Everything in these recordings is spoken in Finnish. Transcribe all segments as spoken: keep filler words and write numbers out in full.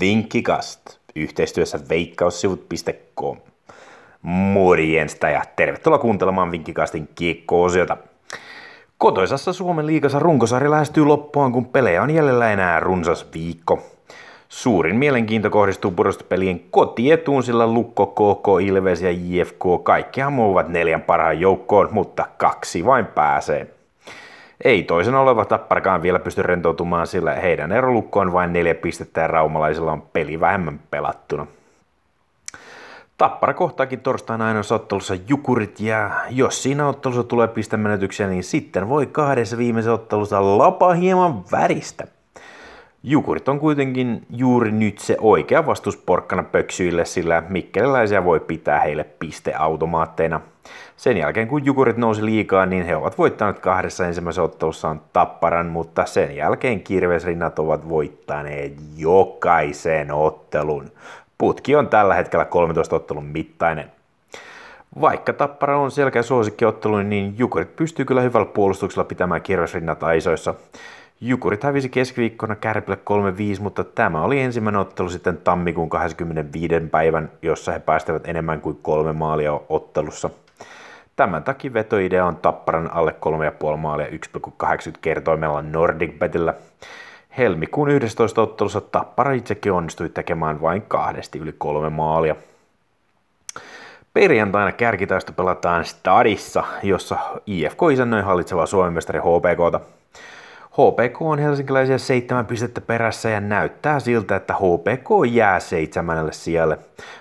Vinkikast yhteistyössä veikkaussivut piste com. Morjesta ja tervetuloa kuuntelemaan Vinkikastin kiekko-osiota. Kotoisassa Suomen liigassa runkosarja lähestyy loppuaan, kun pelejä on jäljellä enää runsas viikko. Suurin mielenkiinto kohdistuu pudotuspelien kotietuun, sillä Lukko, K K, Ilves ja J F K kaikki hamuavat neljän parhaan joukkoon, mutta kaksi vain pääsee. Ei toisena oleva Tapparakaan vielä pysty rentoutumaan, sillä heidän ero Lukko on vain neljä pistettä ja raumalaisilla on peli vähemmän pelattuna. Tappara kohtaakin torstaina ainoassa ottelussa Jukurit, ja jos siinä ottelussa tulee pistemenetyksiä, niin sitten voi kahdessa viimeisessä ottelussa lapa hieman väristä. Jukurit on kuitenkin juuri nyt se oikea vastuusporkkana pöksyille, sillä mikkeliläisiä voi pitää heille pisteautomaatteina. Sen jälkeen kun Jukurit nousi liikaa, niin he ovat voittaneet kahdessa ensimmäisessä ottelussaan Tapparan, mutta sen jälkeen kirvesrinnat ovat voittaneet jokaisen ottelun. Putki on tällä hetkellä kolmentoista ottelun mittainen. Vaikka Tappara on selkeä suosikkiotteluun, niin Jukurit pystyy kyllä hyvällä puolustuksella pitämään kirvesrinnat aisoissa. Jukurit hävisi keskiviikkona Kärpille kolme viisi, mutta tämä oli ensimmäinen ottelu sitten tammikuun kahdeskymmenesviides päivän, jossa he päästävät enemmän kuin kolme maalia ottelussa. Tämän takia vetoidea on Tapparan alle kolme pilkku viisi maalia yksi pilkku kahdeksankymmentä kertoimella NordicBetillä. Helmikuun yhdestoista ottelussa Tappara itsekin onnistui tekemään vain kahdesti yli kolme maalia. Perjantaina kärkitaisto pelataan Stadissa, jossa I F K isännöi hallitsevaa Suomen mestari H P K:ta. H P K on helsinkiläisiä seitsemän pistettä perässä ja näyttää siltä, että H P K jää seitsemännelle sijalle.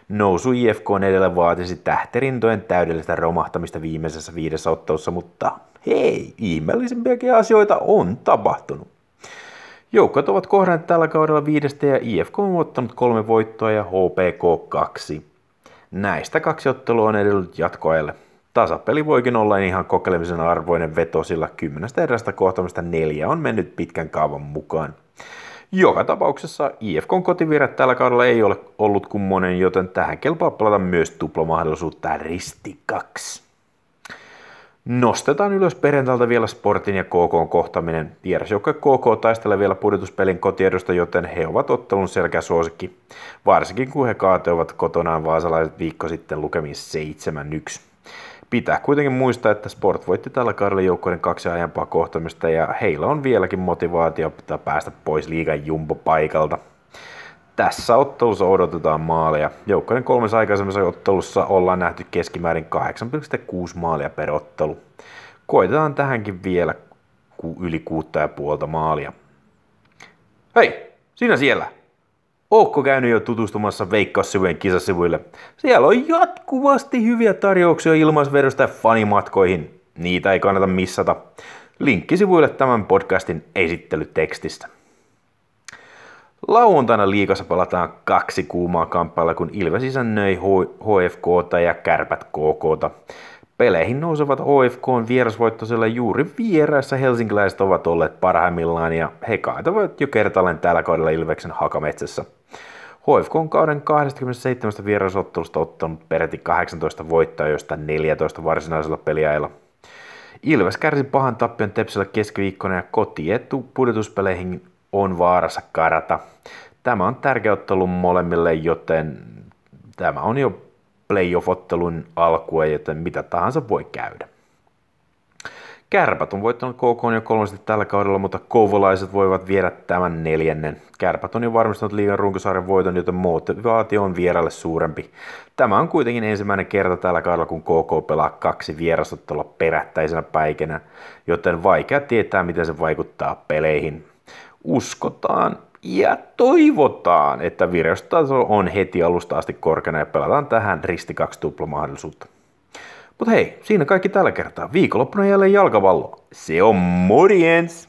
Nousu I F K:n edelle vaatisi tähtirintojen täydellistä romahtamista viimeisessä viidessä ottelussa, mutta hei, ihmeellisempiäkin asioita on tapahtunut. Joukkueet ovat kohdanneet tällä kaudella viidestä ja I F K on ottanut kolme voittoa ja H P K kaksi. Näistä kaksi ottelua on edellyt jatkoajalle. Tasapeli voikin olla ihan kokeilemisen arvoinen veto, sillä kymmenestä erästä kohtaamista neljä on mennyt pitkän kaavan mukaan. Joka tapauksessa I F K:n kotivirre tällä kaudella ei ole ollut kummonen, joten tähän kelpaa palata myös tuplamahdollisuutta risti kaksi. Nostetaan ylös perjantailta vielä Sportin ja K K:n kohtaaminen. Vierasjoukkue K K taistelee vielä pudotuspelin kotiedosta, joten he ovat ottelun selkeä suosikki, varsinkin kun he kaateovat kotonaan vaasalaiset viikko sitten lukemin seitsemän yksi. Pitää kuitenkin muistaa, että Sport voitti tällä kaudella joukkoiden kaksi aiempaa kohtamista ja heillä on vieläkin motivaatio pitää päästä pois liigan jumpopaikalta. Tässä ottelussa odotetaan maaleja. Joukkoiden kolmessa aikaisemmassa ottelussa ollaan nähty keskimäärin kahdeksan pilkku kuusi maalia per ottelu. Koitetaan tähänkin vielä yli kuutta ja puolta maalia. Hei, sinä siellä! Ootko käynyt jo tutustumassa Veikkaussivujen kisasivuille? Siellä on jatkuvasti hyviä tarjouksia ilmaisvedosta ja fanimatkoihin. Niitä ei kannata missata. Linkki sivuille tämän podcastin esittelytekstistä. Lauantaina liigassa pelataan kaksi kuumaa kamppailla, kun Ilves isännöi H F K:ta ja Kärpät K K:ta. Peleihin nousevat O F K:n vierasvoittoisella juuri vieressä helsinkiläiset ovat olleet parhaimmillaan ja he kaatavat jo kertaalleen tällä kaudella Ilveksen Hakametsässä. H F K on kauden kaksikymmentäseitsemän vierasottelusta ottanut peräti kahdeksantoista voittoa, joista neljätoista varsinaisella peliajalla. Ilves kärsi pahan tappion Tepsillä keskiviikkona ja kotietu pudotuspeleihin on vaarassa karata. Tämä on tärkeä ottelu molemmille, joten tämä on jo playoff-ottelun alkua, joten mitä tahansa voi käydä. Kärpät on voittanut K K:n jo kolmesti tällä kaudella, mutta kouvolaiset voivat viedä tämän neljännen. Kärpät on jo varmistanut liigan runkosarjan voiton, joten motivaatio on vieraille suurempi. Tämä on kuitenkin ensimmäinen kerta tällä kaudella, kun K K pelaa kaksi vierasottelua perättäisenä päikenä, joten vaikea tietää, miten se vaikuttaa peleihin. Uskotaan ja toivotaan, että vireystaso on heti alusta asti korkeana ja pelataan tähän risti kaksi tuplamahdollisuutta. Mutta hei, siinä kaikki tällä kertaa. Viikonloppuna jälleen jalkapalloa. Se on morjens!